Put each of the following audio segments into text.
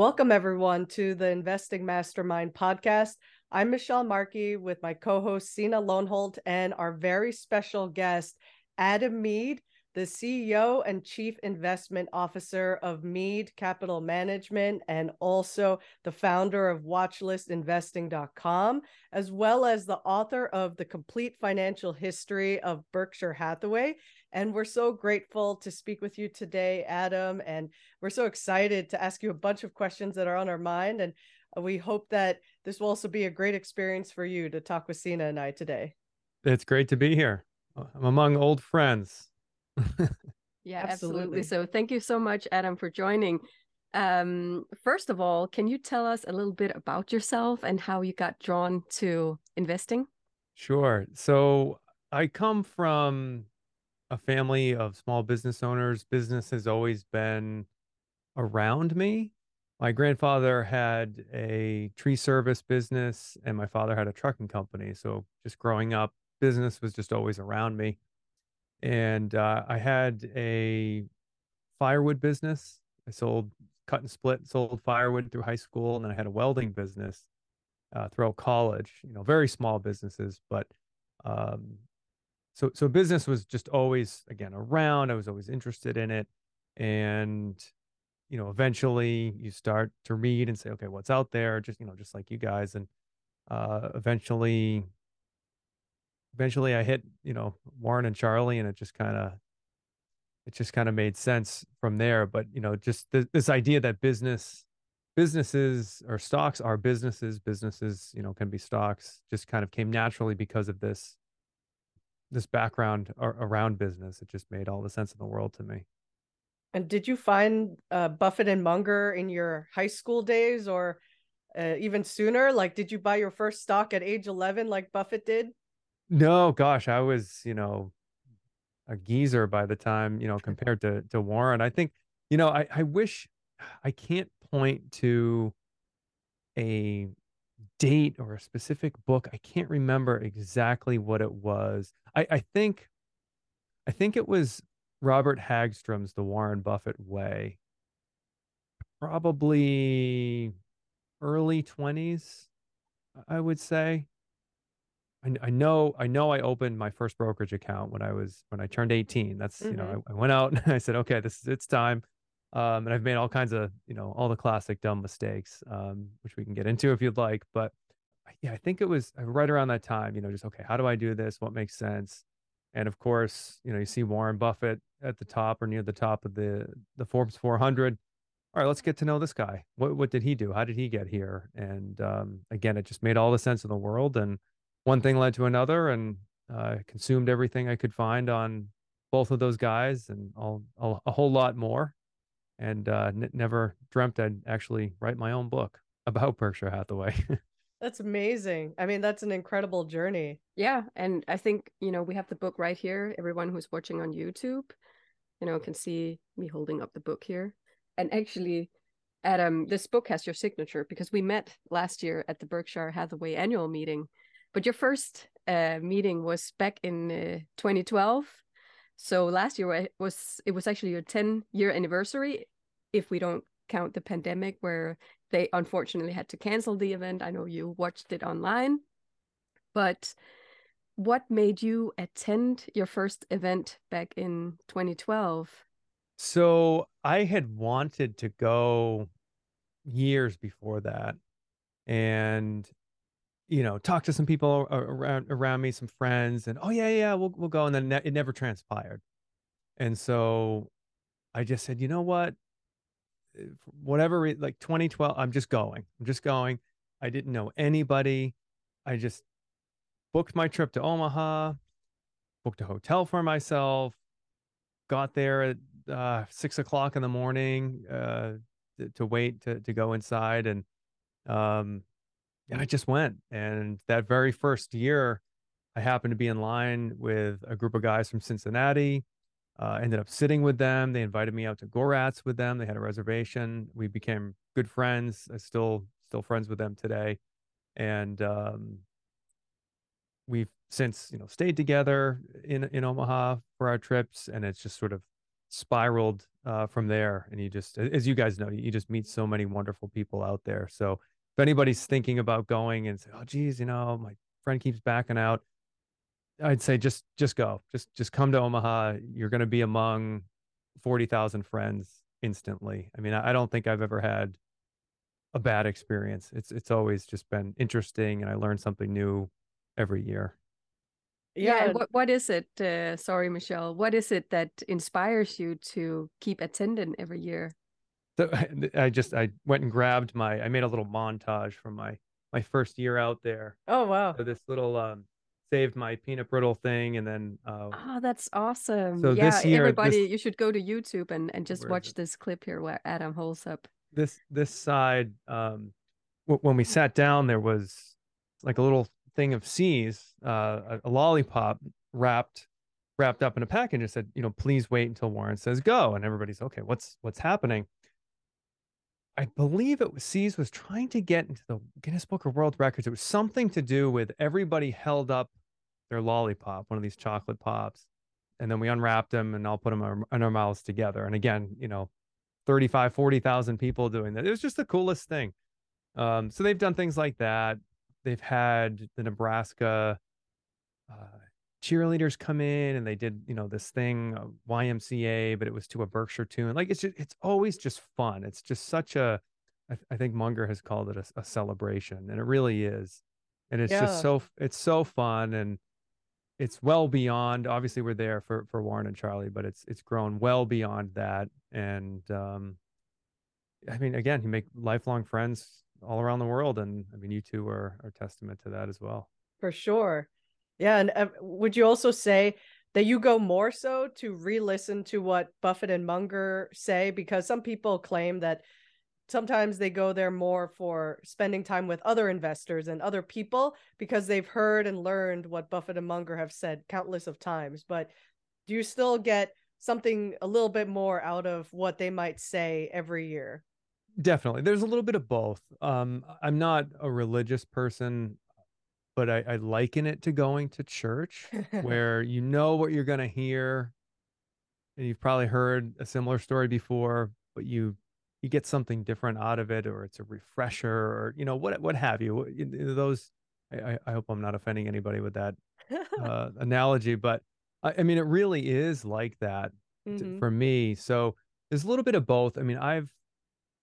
Welcome, everyone, to the Investing Mastermind podcast. I'm Michelle Markey with my co-host, Sina Lohnholt, and our very special guest, Adam Mead, the CEO and Chief Investment Officer of Mead Capital Management, and also the founder of watchlistinvesting.com, as well as the author of The Complete Financial History of Berkshire Hathaway. And we're so grateful to speak with you today, Adam, and we're so excited to ask you a bunch of questions that are on our mind. And we hope that this will also be a great experience for you to talk with Sina and I today. It's great to be here. I'm among old friends. Yeah, absolutely. So thank you so much, Adam, for joining. First of all, can you tell us a little bit about yourself and how you got drawn to investing? Sure. So I come from a family of small business owners. Business has always been around me. My grandfather had a tree service business and my father had a trucking company. So just growing up, business was just always around me. And I had a firewood business. I sold cut and split, sold firewood through high school. And then I had a welding business throughout college, you know, very small businesses. But so business was just always, again, around. I was always interested in it. And, you know, eventually you start to read and say, okay, what's out there? Just, you know, just like you guys. And eventually I hit, you know, Warren and Charlie, and it just kind of made sense from there. But, you know, just this idea that businesses or stocks are businesses, you know, can be stocks, just kind of came naturally because of this background around business. It just made all the sense in the world to me. And did you find Buffett and Munger in your high school days, or even sooner? Like, did you buy your first stock at age 11, like Buffett did? No, gosh, I was, you know, a geezer by the time, you know, compared to Warren. I think, you know, I wish I can't point to a date or a specific book. I can't remember exactly what it was. I think it was Robert Hagstrom's The Warren Buffett Way, probably early 20s, I would say. I know I opened my first brokerage account when I turned 18. That's, you know, I went out and I said, okay, it's time. And I've made all kinds of, you know, all the classic dumb mistakes, which we can get into if you'd like. But yeah, I think it was right around that time, you know, just, okay, how do I do this? What makes sense? And of course, you know, you see Warren Buffett at the top or near the top of the Forbes 400. All right, let's get to know this guy. What did he do? How did he get here? And, again, it just made all the sense in the world. And one thing led to another, and consumed everything I could find on both of those guys, and a whole lot more. And never dreamt I'd actually write my own book about Berkshire Hathaway. That's amazing. I mean, that's an incredible journey. Yeah, and I think, you know, we have the book right here. Everyone who's watching on YouTube, you know, can see me holding up the book here. And actually, Adam, this book has your signature because we met last year at the Berkshire Hathaway annual meeting. But your first meeting was back in 2012. So last year it was actually your 10-year anniversary, if we don't count the pandemic, where they unfortunately had to cancel the event. I know you watched it online. But what made you attend your first event back in 2012? So I had wanted to go years before that, and you know, talk to some people around me, some friends, and oh yeah, we'll go. And then it never transpired. And so I just said, you know what, whatever, like 2012, I'm just going. I didn't know anybody. I just booked my trip to Omaha, booked a hotel for myself, got there at 6 o'clock in the morning to wait to go inside. And, I just went. And that very first year, I happened to be in line with a group of guys from Cincinnati, ended up sitting with them. They invited me out to Gorat's with them. They had a reservation. We became good friends. I'm still friends with them today. And we've since, you know, stayed together in Omaha for our trips. And it's just sort of spiraled from there. And you just, as you guys know, you just meet so many wonderful people out there. So if anybody's thinking about going and say, oh, geez, you know, my friend keeps backing out, I'd say just go, just come to Omaha. You're going to be among 40,000 friends instantly. I mean, I don't think I've ever had a bad experience. It's always just been interesting, and I learned something new every year. Yeah. And what is it? Sorry, Michelle. What is it that inspires you to keep attending every year? So I went and grabbed I made a little montage from my first year out there. Oh, wow. So this little, saved my peanut brittle thing, and then oh, that's awesome. So yeah, this year, everybody, you should go to YouTube and just watch this clip here where Adam holds up this side. When we sat down, there was like a little thing of C's, a lollipop wrapped up in a package. It said, you know, please wait until Warren says go. And everybody's okay, what's happening? I believe it was C's was trying to get into the Guinness Book of World Records. It was something to do with everybody held up their lollipop, one of these chocolate pops, and then we unwrapped them and all put them in our mouths together. And again, you know, 35, 40,000 people doing that. It was just the coolest thing. So they've done things like that. They've had the Nebraska cheerleaders come in, and they did, you know, this thing, YMCA, but it was to a Berkshire tune. Like, it's just, it's always just fun. It's just such a, I think Munger has called it a celebration, and it really is. And it's just so, it's so fun, and it's well beyond, obviously we're there for Warren and Charlie, but it's grown well beyond that. And I mean, again, you make lifelong friends all around the world. And I mean, you two are testament to that as well. For sure. Yeah. And would you also say that you go more so to re-listen to what Buffett and Munger say? Because some people claim that sometimes they go there more for spending time with other investors and other people because they've heard and learned what Buffett and Munger have said countless of times. But do you still get something a little bit more out of what they might say every year? Definitely. There's a little bit of both. I'm not a religious person, but I liken it to going to church where you know what you're going to hear, and you've probably heard a similar story before, but you get something different out of it, or it's a refresher, or, you know, what have you. Those, I hope I'm not offending anybody with that analogy, but I mean, it really is like that for me. So there's a little bit of both. I mean,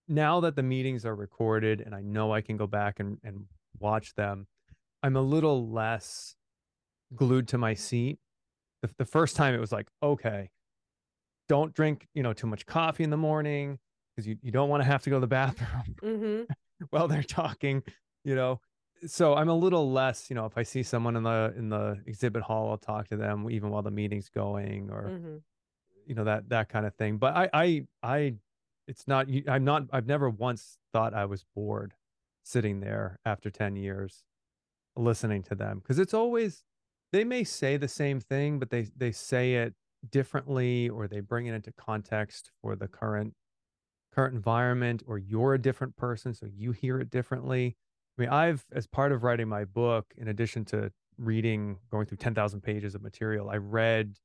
now that the meetings are recorded and I know I can go back and watch them, I'm a little less glued to my seat. The first time it was like, okay, don't drink, you know, too much coffee in the morning, because you don't want to have to go to the bathroom while they're talking, you know. So I'm a little less, you know, if I see someone in the exhibit hall, I'll talk to them even while the meeting's going, or you know, that kind of thing. But I've never once thought I was bored sitting there after 10 years. Listening to them, because it's always, they may say the same thing, but they say it differently, or they bring it into context for the current environment, or you're a different person, so you hear it differently. I mean, I've, as part of writing my book, in addition to going through 10,000 pages of material, I read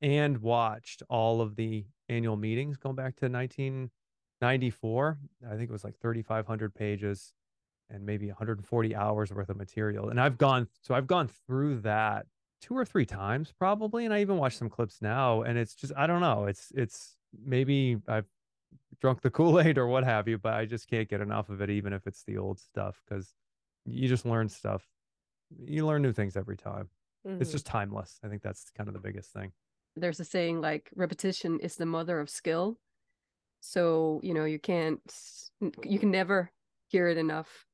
and watched all of the annual meetings going back to 1994. I think it was like 3,500 pages. And maybe 140 hours worth of material. And I've gone through that 2 or 3 times probably. And I even watched some clips now, and it's just, I don't know, it's maybe I've drunk the Kool-Aid or what have you, but I just can't get enough of it, even if it's the old stuff, because you just learn stuff. You learn new things every time. It's just timeless. I think that's kind of the biggest thing. There's a saying like, repetition is the mother of skill. So, you know, you can never hear it enough.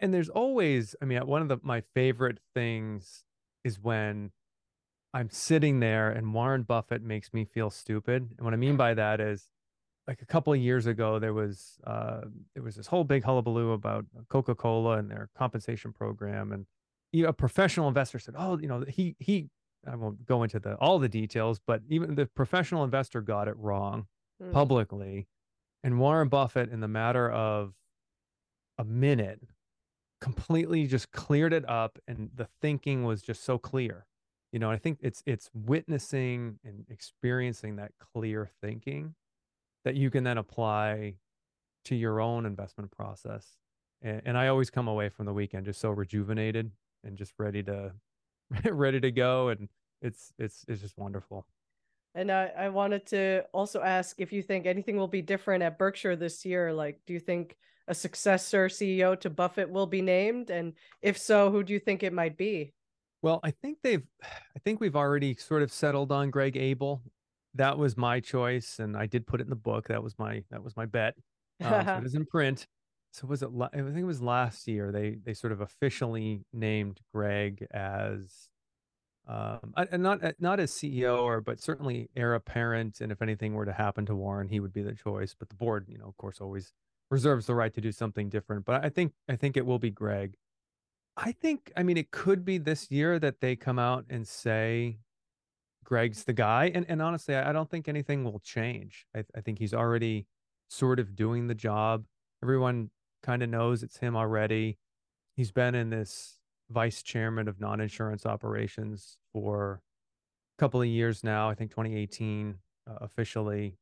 And there's always, I mean, one of my favorite things is when I'm sitting there and Warren Buffett makes me feel stupid. And what I mean by that is, like, a couple of years ago, there was this whole big hullabaloo about Coca-Cola and their compensation program. And a professional investor said, oh, you know, I won't go into all the details, but even the professional investor got it wrong publicly. And Warren Buffett, in the matter of a minute, completely just cleared it up, and the thinking was just so clear. you know, I think it's witnessing and experiencing that clear thinking that you can then apply to your own investment process. And I always come away from the weekend just so rejuvenated and just ready to go. And it's just wonderful. And I wanted to also ask if you think anything will be different at Berkshire this year. Like, do you think a successor CEO to Buffett will be named? And if so, who do you think it might be? Well, I think we've already sort of settled on Greg Abel. That was my choice. And I did put it in the book. That was my bet. So it is in print. So was it, I think it was last year, they sort of officially named Greg as, not as CEO, but certainly heir apparent. And if anything were to happen to Warren, he would be the choice, but the board, you know, of course, always reserves the right to do something different. But I think it will be Greg. I mean, it could be this year that they come out and say, Greg's the guy. And honestly, I don't think anything will change. I think he's already sort of doing the job. Everyone kind of knows it's him already. He's been in this vice chairman of non-insurance operations for a couple of years now, I think 2018 officially.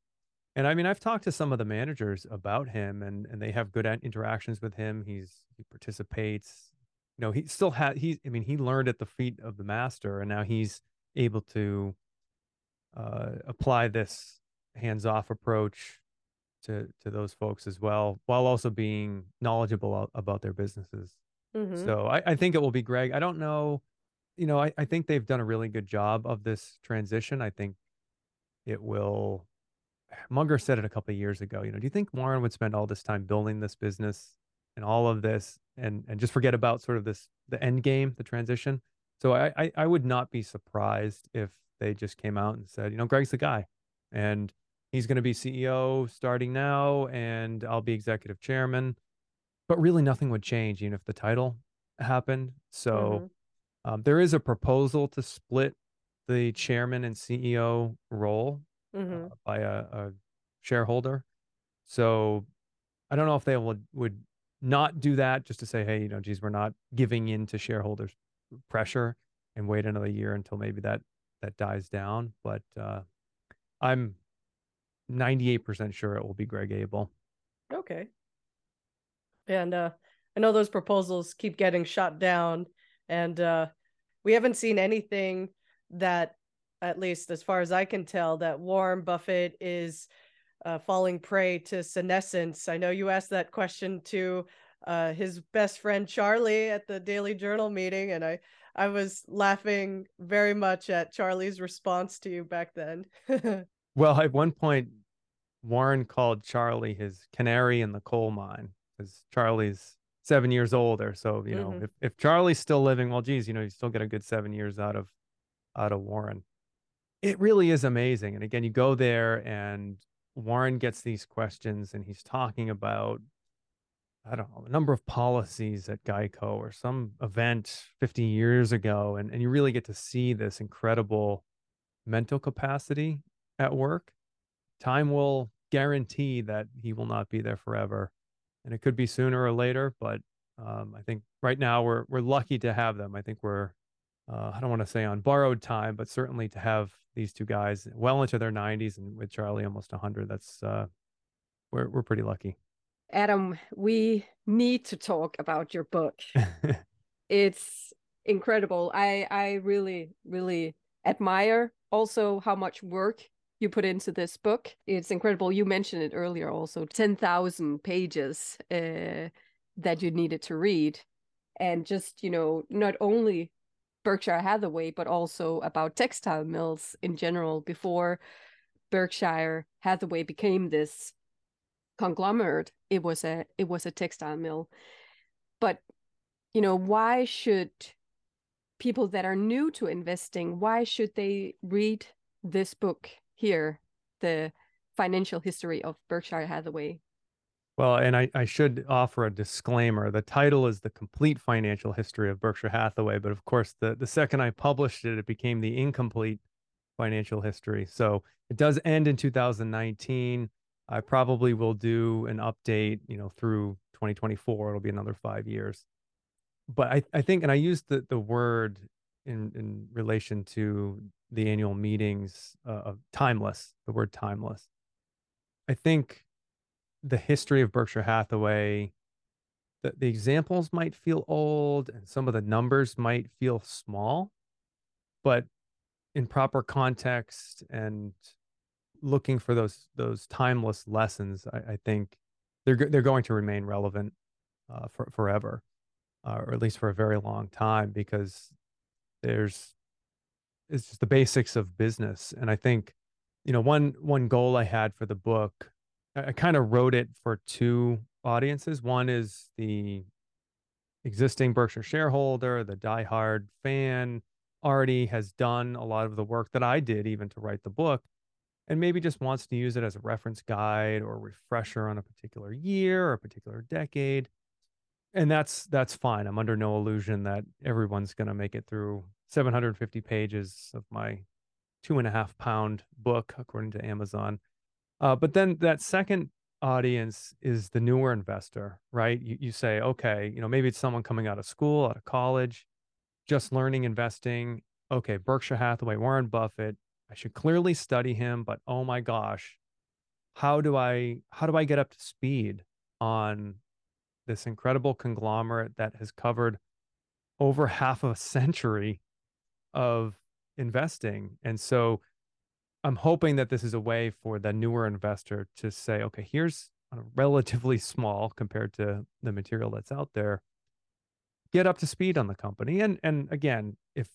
And I mean, I've talked to some of the managers about him, and they have good interactions with him. He participates, you know, he learned at the feet of the master, and now he's able to apply this hands-off approach to those folks as well, while also being knowledgeable about their businesses. Mm-hmm. So I think it will be Greg. I don't know. You know, I think they've done a really good job of this transition. I think it will. Munger said it a couple of years ago, you know, do you think Warren would spend all this time building this business and all of this and just forget about sort of this, the end game, the transition? So I would not be surprised if they just came out and said, you know, Greg's the guy and he's going to be CEO starting now and I'll be executive chairman. But really nothing would change even if the title happened. So mm-hmm. There is a proposal to split the chairman and CEO role mm-hmm. By a shareholder. So I don't know if they would not do that just to say, hey, you know, geez, we're not giving in to shareholders' pressure and wait another year until maybe that dies down. But I'm 98% sure it will be Greg Abel. Okay. And I know those proposals keep getting shot down, and we haven't seen anything that, at least as far as I can tell, that Warren Buffett is falling prey to senescence. I know you asked that question to his best friend, Charlie, at the Daily Journal meeting. And I was laughing very much at Charlie's response to you back then. Well, at one point, Warren called Charlie his canary in the coal mine. Charlie's 7 years older, so you know mm-hmm. if Charlie's still living, well, geez, you know, you still get a good 7 years out of Warren. It really is amazing. And again, you go there, and Warren gets these questions, and he's talking about, I don't know, a number of policies at Geico or some event 50 years ago, and you really get to see this incredible mental capacity at work. Time will guarantee that he will not be there forever. And it could be sooner or later, but I think right now we're lucky to have them. I think we're, I don't want to say on borrowed time, but certainly to have these two guys well into their 90s and with Charlie almost 100, that's, we're pretty lucky. Adam, we need to talk about your book. It's incredible. I really, really admire also how much work you put into this book. It's incredible. You mentioned it earlier also, 10,000 pages that you needed to read. And just, you know, not only Berkshire Hathaway, but also about textile mills in general before Berkshire Hathaway became this conglomerate. It was a textile mill. But, you know, why should people that are new to investing, why should they read this book here, The Financial History of Berkshire Hathaway? Well, and I should offer a disclaimer. The title is The Complete Financial History of Berkshire Hathaway, but of course, the second I published it, it became The Incomplete Financial History. So it does end in 2019. I probably will do an update, you know, through 2024. It'll be another 5 years. But I think, and I used the word in relation to the annual meetings of timeless, the word timeless. I think the history of Berkshire Hathaway, the examples might feel old and some of the numbers might feel small, but in proper context and looking for those timeless lessons, I think they're going to remain relevant forever, or at least for a very long time, because it's just the basics of business. And I think, you know, one goal I had for the book, I kind of wrote it for two audiences. One is the existing Berkshire shareholder, the diehard fan, already has done a lot of the work that I did even to write the book, and maybe just wants to use it as a reference guide or refresher on a particular year or a particular decade. And that's fine. I'm under no illusion that everyone's going to make it through 750 pages of my 2.5-pound book, according to Amazon. But then that second audience is the newer investor, right? You say, okay, you know, maybe it's someone coming out of school, out of college, just learning investing. Okay, Berkshire Hathaway, Warren Buffett, I should clearly study him, but oh my gosh, how do I get up to speed on this incredible conglomerate that has covered over half a century of investing? And so I'm hoping that this is a way for the newer investor to say, okay, here's a relatively small compared to the material that's out there, get up to speed on the company. And again, if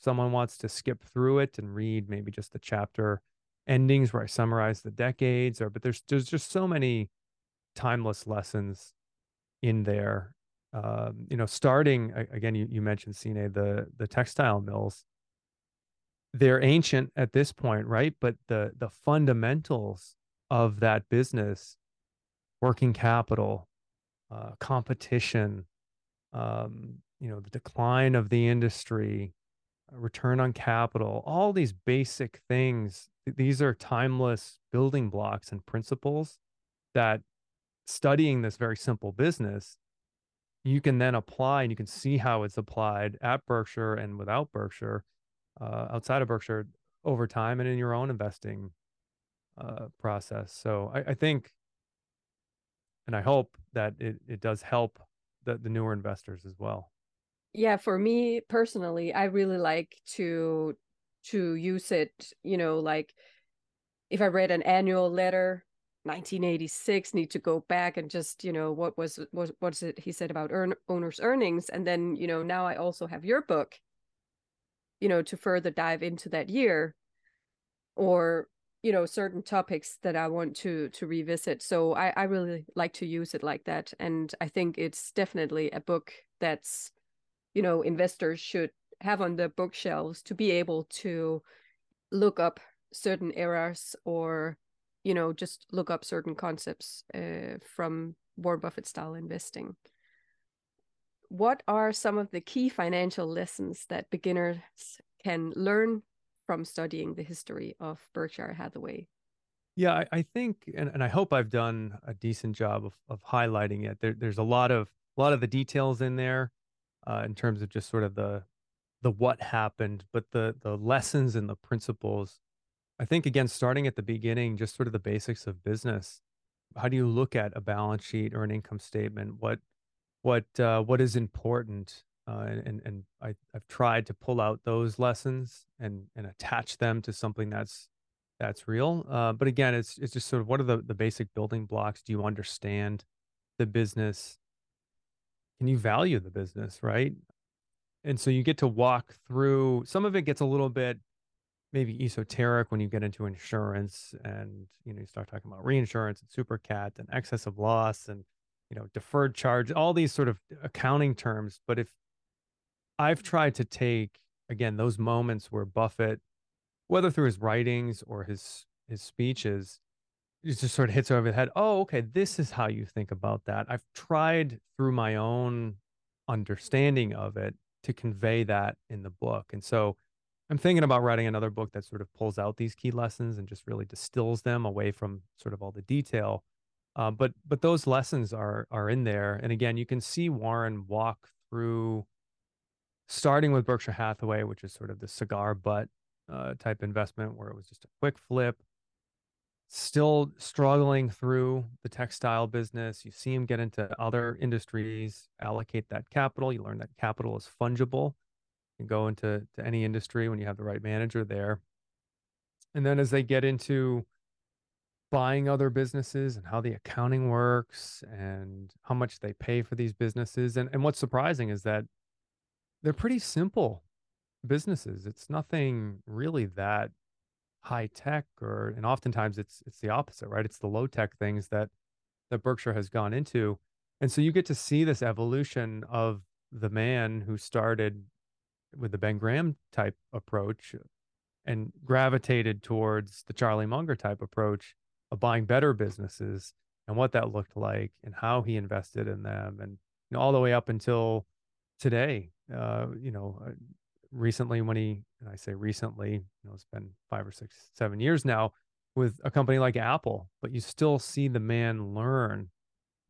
someone wants to skip through it and read maybe just the chapter endings where I summarize the decades, but there's just so many timeless lessons in there. You know, starting again, you mentioned, Sina, the textile mills. They're ancient at this point, right? But the fundamentals of that business, working capital, competition, you know, the decline of the industry, return on capital, all these basic things, these are timeless building blocks and principles that studying this very simple business, you can then apply, and you can see how it's applied at Berkshire and without Berkshire, outside of Berkshire over time and in your own investing process. So I think, and I hope that it does help the newer investors as well. Yeah, for me personally, I really like to use it, you know, like if I read an annual letter, 1986, need to go back and just, you know, what's it he said about owner's earnings. And then, you know, now I also have your book, you know, to further dive into that year, or, you know, certain topics that I want to revisit. So I really like to use it like that. And I think it's definitely a book that's, you know, investors should have on their bookshelves to be able to look up certain eras, or, you know, just look up certain concepts from Warren Buffett style investing. What are some of the key financial lessons that beginners can learn from studying the history of Berkshire Hathaway? Yeah, I think, and I hope I've done a decent job of highlighting it. There's a lot of the details in there in terms of just sort of the what happened, but the lessons and the principles. I think, again, starting at the beginning, just sort of the basics of business. How do you look at a balance sheet or an income statement? What is important? And I've tried to pull out those lessons and attach them to something that's real. But again, it's just sort of, what are the basic building blocks? Do you understand the business? Can you value the business, right? And so you get to walk through, some of it gets a little bit maybe esoteric when you get into insurance, and, you know, you start talking about reinsurance and supercat and excess of loss and, you know, deferred charge, all these sort of accounting terms. But if I've tried to take, again, those moments where Buffett, whether through his writings or his speeches, it just sort of hits over the head. Oh, okay, this is how you think about that. I've tried through my own understanding of it to convey that in the book. And so I'm thinking about writing another book that sort of pulls out these key lessons and just really distills them away from sort of all the detail. But those lessons are in there. And again, you can see Warren walk through starting with Berkshire Hathaway, which is sort of the cigar butt type investment where it was just a quick flip, still struggling through the textile business. You see him get into other industries, allocate that capital. You learn that capital is fungible and go into any industry when you have the right manager there. And then as they get into buying other businesses and how the accounting works and how much they pay for these businesses. And what's surprising is that they're pretty simple businesses. It's nothing really that high tech, or, and oftentimes it's the opposite, right? It's the low tech things that Berkshire has gone into. And so you get to see this evolution of the man who started with the Ben Graham type approach and gravitated towards the Charlie Munger type approach of buying better businesses and what that looked like and how he invested in them. And you know, all the way up until today, you know, recently when he, and I say recently, you know, it's been 5 or 6, 7 years now with a company like Apple, but you still see the man learn.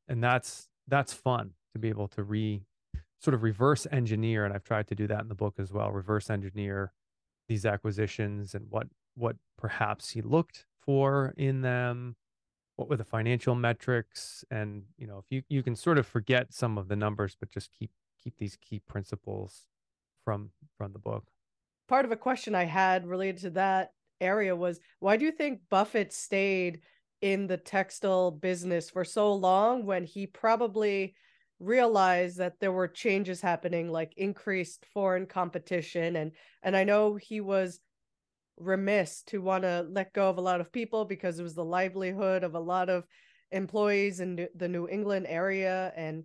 And that's fun to be able to sort of reverse engineer. And I've tried to do that in the book as well, reverse engineer these acquisitions and what perhaps he looked for in them, what were the financial metrics. And, you know, if you can sort of forget some of the numbers, but just keep these key principles from the book. Part of a question I had related to that area was, why do you think Buffett stayed in the textile business for so long when he probably realized that there were changes happening, like increased foreign competition? And I know he was remiss to want to let go of a lot of people because it was the livelihood of a lot of employees in the New England area. And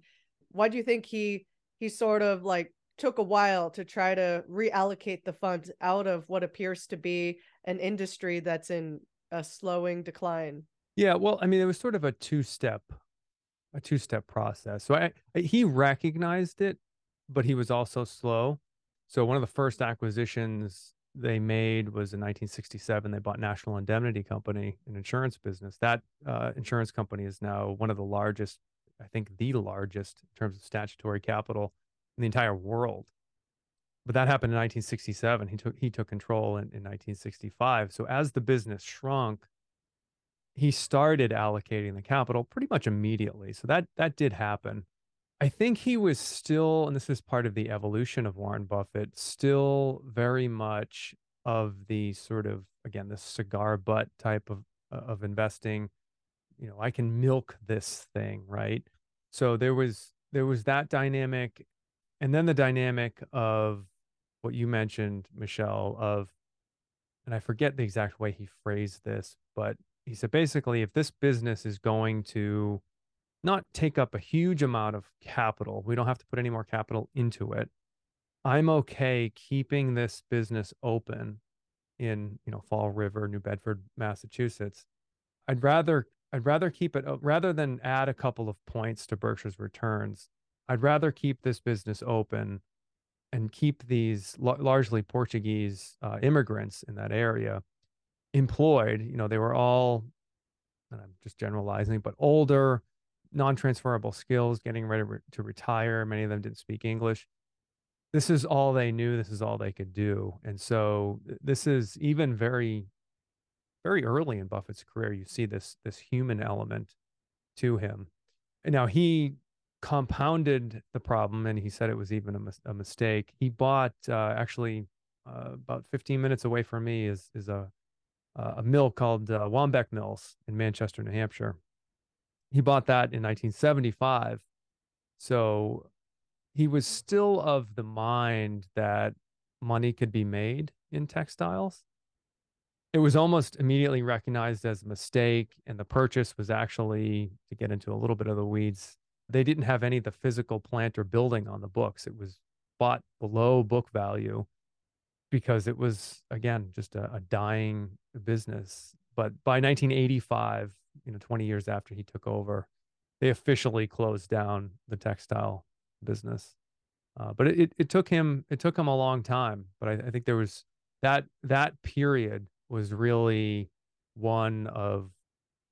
why do you think he sort of like took a while to try to reallocate the funds out of what appears to be an industry that's in a slowing decline? Yeah, well, I mean, it was sort of a two-step process. So he recognized it, but he was also slow. So one of the first acquisitions they made was in 1967. They bought National Indemnity Company, an insurance business. That insurance company is now one of the largest, I think the largest in terms of statutory capital in the entire world. But that happened in 1967. He took control in 1965. So as the business shrunk, he started allocating the capital pretty much immediately. So that did happen. I think he was still, and this is part of the evolution of Warren Buffett, still very much of the sort of, again, this cigar butt type of investing. You know, I can milk this thing, right? So there was that dynamic. And then the dynamic of what you mentioned, Michelle, of, and I forget the exact way he phrased this, but he said, basically, if this business is going to not take up a huge amount of capital, we don't have to put any more capital into it, I'm okay keeping this business open in, you know, Fall River, New Bedford, Massachusetts. I'd rather keep it, rather than add a couple of points to Berkshire's returns, I'd rather keep this business open and keep these largely Portuguese immigrants in that area employed. You know, they were all, and I'm just generalizing, but older, non-transferable skills, getting ready to retire. Many of them didn't speak English. This is all they knew. This is all they could do. And so this is even very, very early in Buffett's career. You see this human element to him. And now he compounded the problem, and he said it was even a mistake. He bought, actually, about 15 minutes away from me is a mill called Wombeck Mills in Manchester, New Hampshire. He bought that in 1975. So he was still of the mind that money could be made in textiles. It was almost immediately recognized as a mistake, and the purchase was actually, to get into a little bit of the weeds, they didn't have any of the physical plant or building on the books. It was bought below book value because it was, again, just a dying business. But by 1985, you know, 20 years after he took over, they officially closed down the textile business. But it took him a long time. But I think there was that period was really one of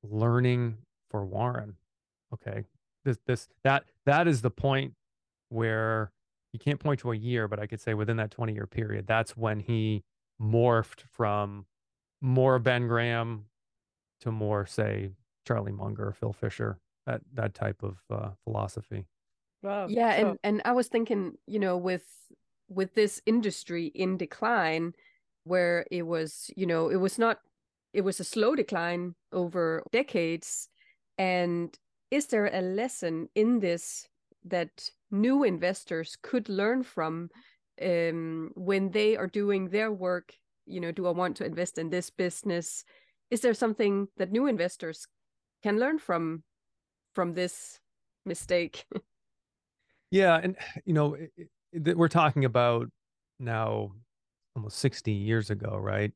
learning for Warren. Okay. That is the point where you can't point to a year, but I could say within that 20-year period, that's when he morphed from more Ben Graham to more, say, Charlie Munger, Phil Fisher, that type of philosophy. Wow. Yeah. And I was thinking, you know, with this industry in decline, where it was, you know, it was a slow decline over decades. And is there a lesson in this that new investors could learn from when they are doing their work? You know, do I want to invest in this business? Is there something that new investors can learn from this mistake? Yeah. And, you know, we're talking about now almost 60 years ago, right?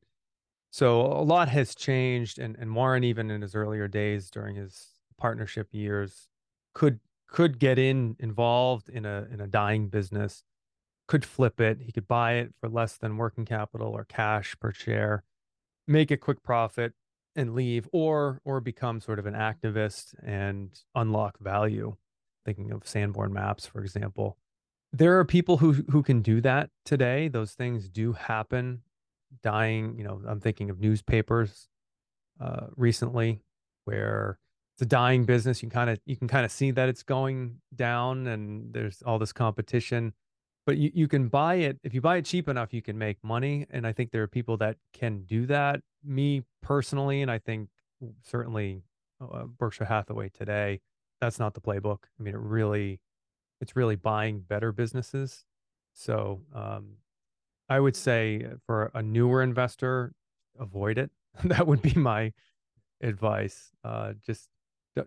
So a lot has changed. And Warren, even in his earlier days during his partnership years, could get involved in a dying business, could flip it. He could buy it for less than working capital or cash per share, make a quick profit and leave, or become sort of an activist and unlock value. Thinking of Sanborn Maps, for example. There are people who can do that today. Those things do happen. Dying, you know, I'm thinking of newspapers recently, where it's a dying business. You can kind of see that it's going down, and there's all this competition. But you can buy it. If you buy it cheap enough, you can make money. And I think there are people that can do that. Me personally, and I think certainly Berkshire Hathaway today, that's not the playbook. I mean, it's really buying better businesses. So I would say for a newer investor, avoid it. That would be my advice. Just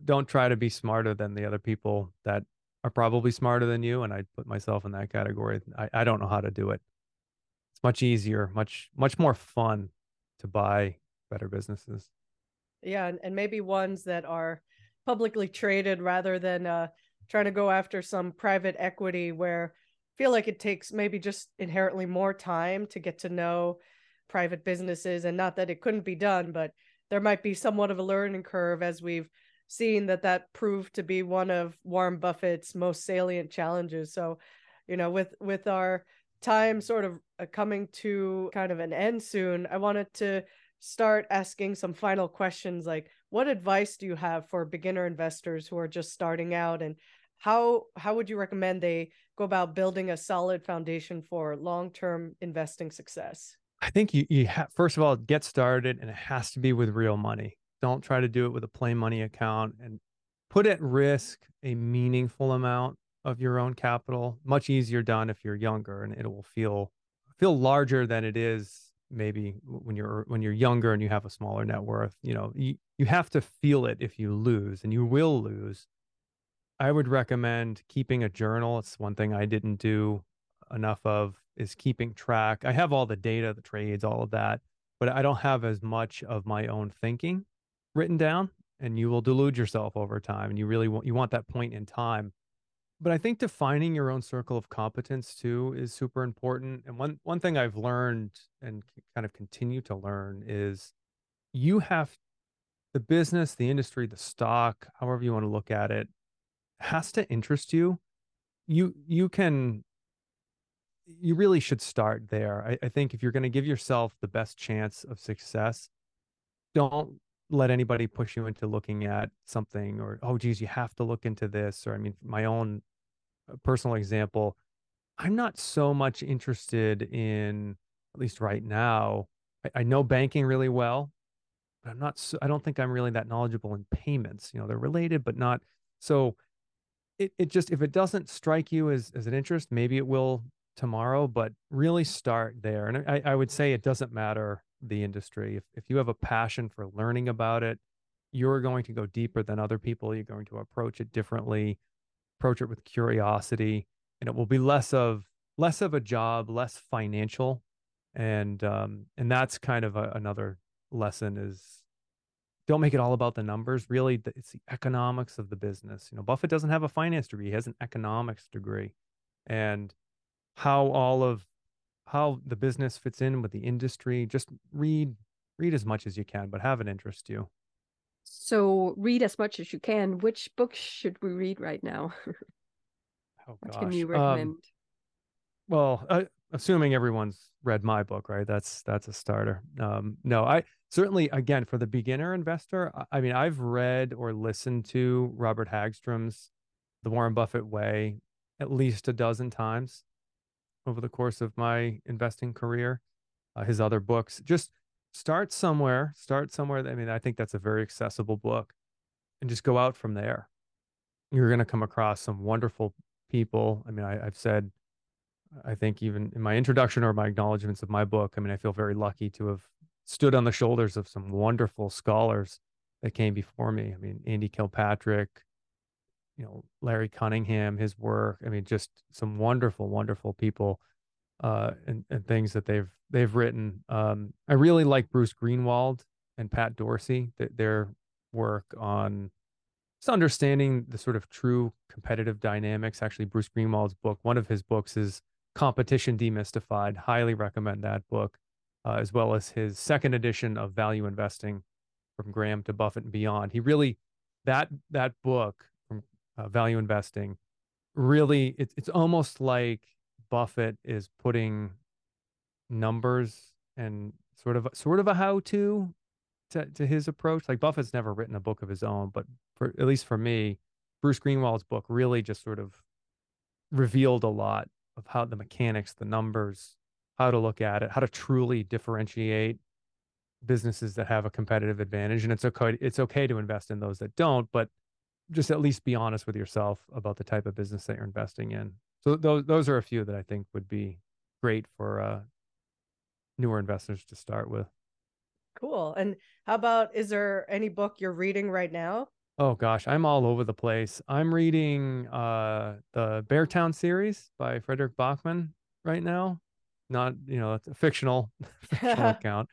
don't try to be smarter than the other people that are probably smarter than you. And I put myself in that category. I don't know how to do it. It's much easier, much more fun to buy better businesses. Yeah. And maybe ones that are publicly traded rather than trying to go after some private equity, where I feel like it takes maybe just inherently more time to get to know private businesses. And not that it couldn't be done, but there might be somewhat of a learning curve, as we've seen that proved to be one of Warren Buffett's most salient challenges. So, you know, with our time sort of coming to kind of an end soon, I wanted to start asking some final questions, like, what advice do you have for beginner investors who are just starting out, and how would you recommend they go about building a solid foundation for long-term investing success? I think you first of all, get started, and it has to be with real money. Don't try to do it with a plain money account, and put at risk a meaningful amount of your own capital. Much easier done if you're younger, and it will feel larger than it is maybe when you're younger and you have a smaller net worth. You know, you have to feel it if you lose, and you will lose. I would recommend keeping a journal. It's one thing I didn't do enough of, is keeping track. I have all the data, the trades, all of that, but I don't have as much of my own thinking written down, and you will delude yourself over time. And you want that point in time. But I think defining your own circle of competence too is super important. And one thing I've learned and kind of continue to learn is you have the business, the industry, the stock, however you want to look at it, has to interest you. You really should start there. I think if you're going to give yourself the best chance of success, don't let anybody push you into looking at something, or, oh, geez, you have to look into this. Or, I mean, my own personal example, I'm not so much interested in, at least right now, I know banking really well, but I don't think I'm really that knowledgeable in payments. You know, they're related, but not. So it just, if it doesn't strike you as an interest, maybe it will tomorrow, but really start there. And I would say it doesn't matter the industry. If you have a passion for learning about it, you're going to go deeper than other people. You're going to approach it differently, approach it with curiosity, and it will be less of a job, less financial. And that's kind of another lesson, is don't make it all about the numbers. Really, it's the economics of the business. You know, Buffett doesn't have a finance degree. He has an economics degree, and how the business fits in with the industry. Just read as much as you can, but have an interest you. So read as much as you can. Which books should we read right now? Oh, gosh. What can you recommend? Well, assuming everyone's read my book, right? That's a starter. No, I certainly, again, for the beginner investor, I mean, I've read or listened to Robert Hagstrom's The Warren Buffett Way at least a dozen times over the course of my investing career, his other books. Just start somewhere. I mean, I think that's a very accessible book, and just go out from there. You're going to come across some wonderful people. I mean, I've said, I think even in my introduction or my acknowledgments of my book, I mean, I feel very lucky to have stood on the shoulders of some wonderful scholars that came before me. I mean, Andy Kilpatrick, you know, Larry Cunningham, his work. I mean, just some wonderful, wonderful people and things that they've written. I really like Bruce Greenwald and Pat Dorsey, their work on just understanding the sort of true competitive dynamics. Actually, Bruce Greenwald's book, one of his books is Competition Demystified. Highly recommend that book, as well as his second edition of Value Investing: From Graham to Buffett and Beyond. He really, that book from Value Investing, really, it's almost like Buffett is putting numbers and sort of a how-to to his approach. Like, Buffett's never written a book of his own, but at least for me, Bruce Greenwald's book really just sort of revealed a lot of how the mechanics, the numbers, how to look at it, how to truly differentiate businesses that have a competitive advantage. And it's okay to invest in those that don't, but just at least be honest with yourself about the type of business that you're investing in. So those are a few that I think would be great for newer investors to start with. Cool. And how about, is there any book you're reading right now? Oh gosh, I'm all over the place. I'm reading the Beartown series by Frederick Bachman right now. Not, you know, it's a fictional account.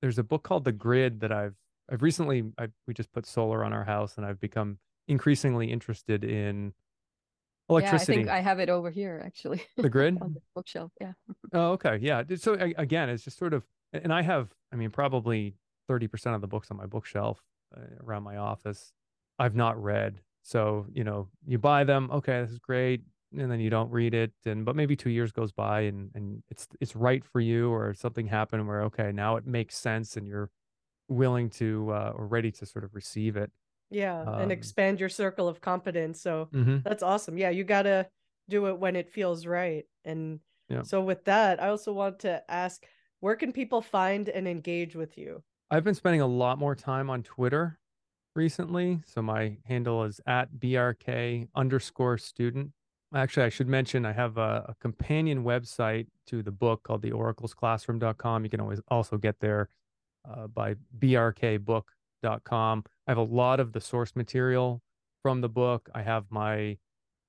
There's a book called The Grid that I've recently, we just put solar on our house, and I've become increasingly interested in electricity. Yeah, I think I have it over here, actually. The Grid? On the bookshelf, yeah. Oh, okay. Yeah. So again, it's just sort of, and I have, I mean, probably 30% of the books on my bookshelf around my office I've not read. So, you know, you buy them, okay, this is great, and then you don't read it, but maybe 2 years goes by and it's right for you, or something happened where, okay, now it makes sense and you're willing to or ready to sort of receive it. Yeah, and expand your circle of competence. So that's awesome. Yeah, you got to do it when it feels right. And so with that, I also want to ask, where can people find and engage with you? I've been spending a lot more time on Twitter recently. So my handle is @BRK_student. Actually, I should mention I have a companion website to the book called the oracle's classroom.com. You can always also get there by brkbook.com. I have a lot of the source material from the book. I have my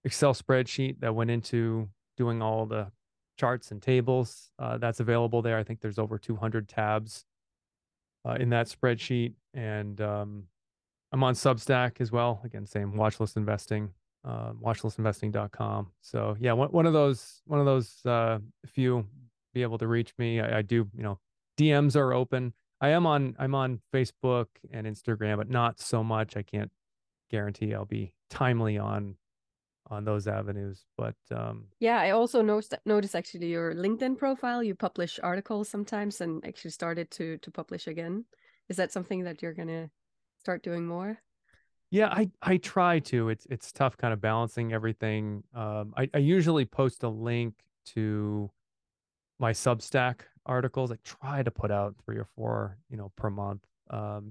Excel spreadsheet that went into doing all the charts and tables. That's available there. I think there's over 200 tabs in that spreadsheet. And I'm on Substack as well. Again, same, Watchlist Investing, watchlistinvesting.com. So yeah, one of those if you be able to reach me, I do, you know, DMs are open. I'm on Facebook and Instagram, but not so much. I can't guarantee I'll be timely on those avenues, but yeah, I also noticed actually your LinkedIn profile. You publish articles sometimes, and actually started to publish again. Is that something that you're gonna start doing more? Yeah, I try to. It's tough, kind of balancing everything. I usually post a link to my Substack articles. I try to put out 3 or 4, you know, per month.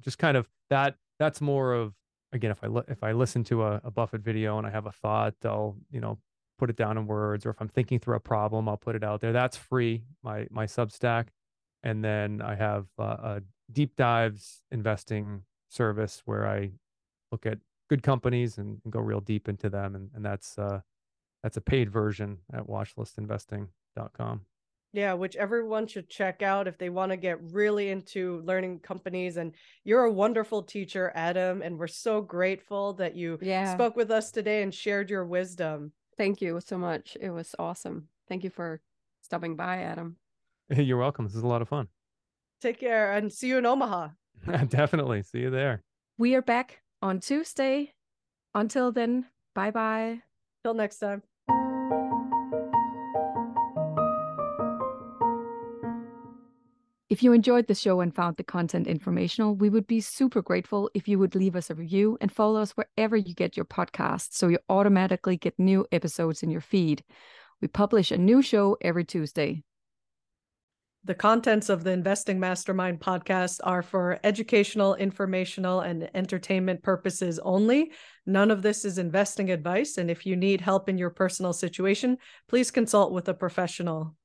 Just kind of that's more of, again, if I listen to a Buffett video and I have a thought, I'll, you know, put it down in words, or if I'm thinking through a problem, I'll put it out there. That's free, my Substack. And then I have a deep dives investing service where I look at good companies and go real deep into them. And that's a paid version at watchlistinvesting.com. Yeah, which everyone should check out if they want to get really into learning companies. And you're a wonderful teacher, Adam, and we're so grateful that you spoke with us today and shared your wisdom. Thank you so much. It was awesome. Thank you for stopping by, Adam. You're welcome. This is a lot of fun. Take care, and see you in Omaha. Definitely. See you there. We are back on Tuesday. Until then, bye-bye. Till next time. If you enjoyed the show and found the content informational, we would be super grateful if you would leave us a review and follow us wherever you get your podcasts so you automatically get new episodes in your feed. We publish a new show every Tuesday. The contents of the Investing Mastermind podcast are for educational, informational, and entertainment purposes only. None of this is investing advice, and if you need help in your personal situation, please consult with a professional.